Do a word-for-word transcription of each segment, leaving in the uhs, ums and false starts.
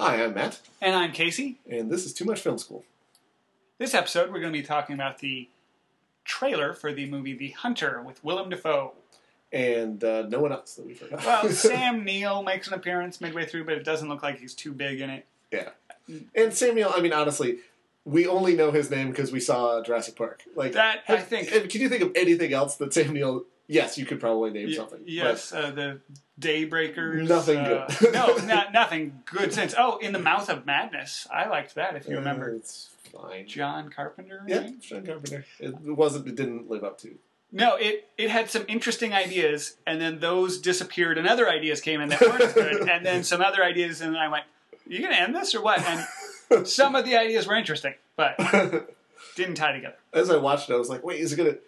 Hi, I'm Matt. And I'm Casey. And this is Too Much Film School. This episode, we're going to be talking about the trailer for the movie The Hunter with Willem Dafoe. And uh, no one else that we've heard of. Well, Sam Neill makes an appearance midway through, but it doesn't look like he's too big in it. Yeah. And Sam Neill, I mean, honestly, we only know his name because we saw Jurassic Park. Like that, have, I think. Can you think of anything else that Sam Neill... Yes, you could probably name y- something. Yes, uh, the Daybreakers. Nothing uh, good. no, not, nothing good since. Oh, In the Mouth of Madness. I liked that, if you uh, remember. It's fine. John Carpenter? Yeah, right? John Carpenter. It wasn't. It didn't live up to. No, it, it had some interesting ideas, and then those disappeared, and other ideas came in that weren't as good, and then some other ideas, and I went, are you going to end this or what? And some of the ideas were interesting, but didn't tie together. As I watched it, I was like, wait, is it going to...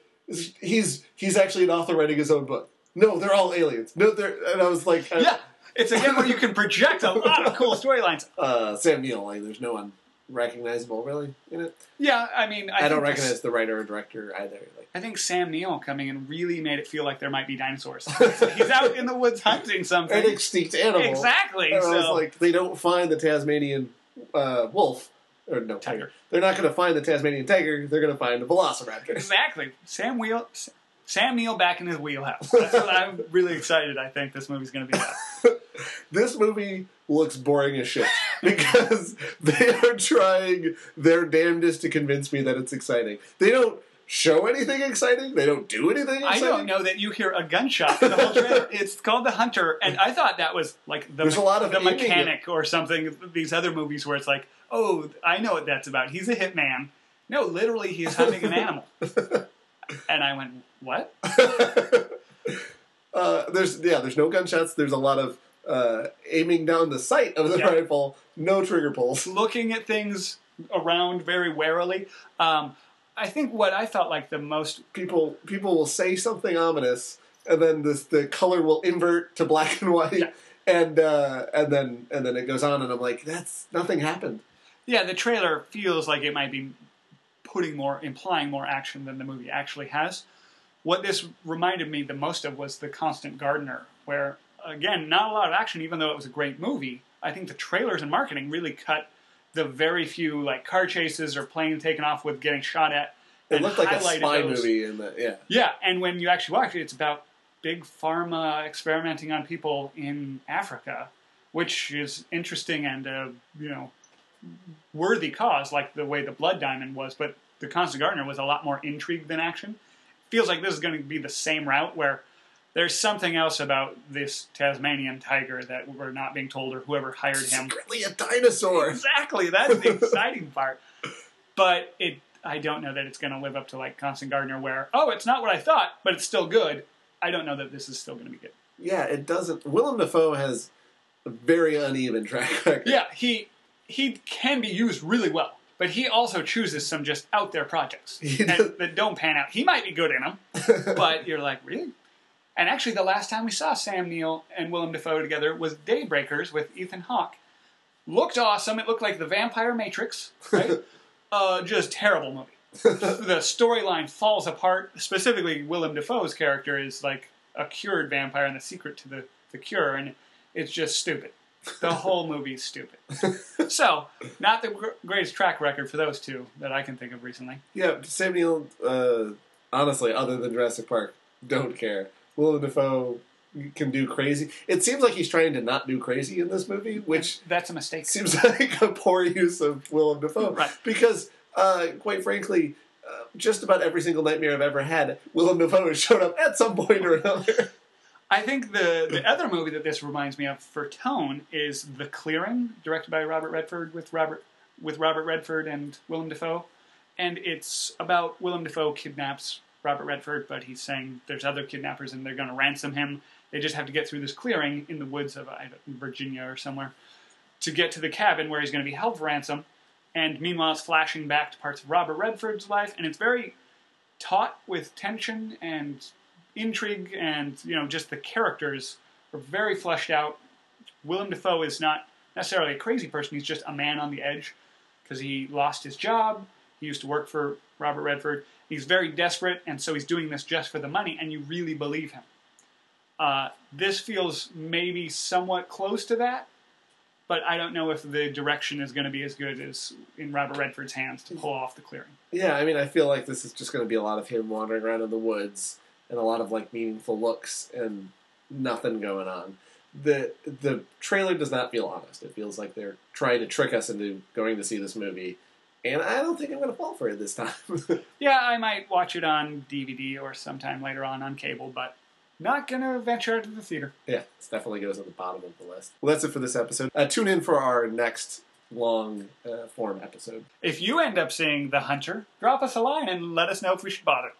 He's he's actually an author writing his own book. No, they're all aliens. No, they're and I was like, I, yeah, it's again where you can project a lot of cool storylines. Uh, Sam Neill, like, there's no one recognizable really in it. Yeah, I mean, I, I don't recognize the writer or director either. Like, I think Sam Neill coming in really made it feel like there might be dinosaurs. He's out in the woods hunting something, an extinct animal. Exactly. And so I was like, they don't find the Tasmanian uh, wolf. Or no, tiger. They're not going to find the Tasmanian tiger. They're going to find the velociraptor. Exactly. Sam Wheel, Sam Neill back in his wheelhouse. That's what I'm really excited. I think this movie's going to be about. This movie looks boring as shit because they are trying their damnedest to convince me that it's exciting. They don't show anything exciting. They don't do anything exciting. I don't know that you hear a gunshot in the whole trailer. It's called The Hunter, and I thought that was like the, There's me- a lot of the mechanic or something. These other movies where it's like, oh, I know what that's about. He's a hitman. No, literally, he's hunting an animal. And I went, what? uh, there's yeah, there's no gunshots. There's a lot of uh, aiming down the sight of the yeah. rifle. No trigger pulls. Looking at things around very warily. Um, I think what I felt like the most... People people will say something ominous, and then this, the color will invert to black and white. Yeah. And uh, and then and then it goes on, and I'm like, that's... Nothing happened. Yeah, the trailer feels like it might be putting more, implying more action than the movie actually has. What this reminded me the most of was The Constant Gardener, where, again, not a lot of action, even though it was a great movie. I think the trailers and marketing really cut the very few, like, car chases or plane taken off with getting shot at. It looked like a spy those. movie in the, yeah. Yeah, and when you actually watch it, it's about big pharma experimenting on people in Africa, which is interesting and, uh, you know... worthy cause, like the way the Blood Diamond was, but The Constant Gardener was a lot more intrigue than action. Feels like this is going to be the same route, where there's something else about this Tasmanian tiger that we're not being told, or whoever hired him. Secretly a dinosaur! Exactly! That's the exciting part. But it, I don't know that it's going to live up to like Constant Gardener, where, oh, it's not what I thought, but it's still good. I don't know that this is still going to be good. Yeah, it doesn't... Willem Dafoe has a very uneven track record. Yeah, he... He can be used really well, but he also chooses some just out-there projects that, that don't pan out. He might be good in them, but you're like, really? And actually, the last time we saw Sam Neill and Willem Dafoe together was Daybreakers with Ethan Hawke. Looked awesome. It looked like the Vampire Matrix, right? uh, just terrible movie. The storyline falls apart. Specifically, Willem Dafoe's character is like a cured vampire and the secret to the, the cure, and it's just stupid. The whole movie's stupid. So, not the gr- greatest track record for those two that I can think of recently. Yeah, Sam Neill, uh, honestly, other than Jurassic Park, don't care. Willem Dafoe can do crazy. It seems like he's trying to not do crazy in this movie, which... That's a mistake. Seems like a poor use of Willem Dafoe. Right. Because, uh, quite frankly, uh, just about every single nightmare I've ever had, Willem Dafoe has showed up at some point or another. I think the, the other movie that this reminds me of for tone is The Clearing, directed by Robert Redford with Robert with Robert Redford and Willem Dafoe. And it's about Willem Dafoe kidnaps Robert Redford, but he's saying there's other kidnappers and they're going to ransom him. They just have to get through this clearing in the woods of I don't, Virginia or somewhere to get to the cabin where he's going to be held for ransom. And meanwhile, it's flashing back to parts of Robert Redford's life. And it's very taut with tension and... intrigue, and you know, just the characters are very fleshed out. Willem Dafoe is not necessarily a crazy person, he's just a man on the edge because he lost his job. He used to work for Robert Redford. He's very desperate, and so he's doing this just for the money, and you really believe him. Uh, this feels maybe somewhat close to that, But I don't know if the direction is going to be as good as in Robert Redford's hands to pull off The Clearing. Yeah, I mean, I feel like this is just going to be a lot of him wandering around in the woods and a lot of, like, meaningful looks and nothing going on. The the trailer does not feel honest. It feels like they're trying to trick us into going to see this movie. And I don't think I'm going to fall for it this time. Yeah, I might watch it on D V D or sometime later on on cable, but... not going to venture out to the theater. Yeah, it definitely goes at the bottom of the list. Well, that's it for this episode. Uh, tune in for our next long uh, form episode. If you end up seeing The Hunter, drop us a line and let us know if we should bother.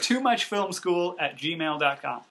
Too much film school at gmail dot com.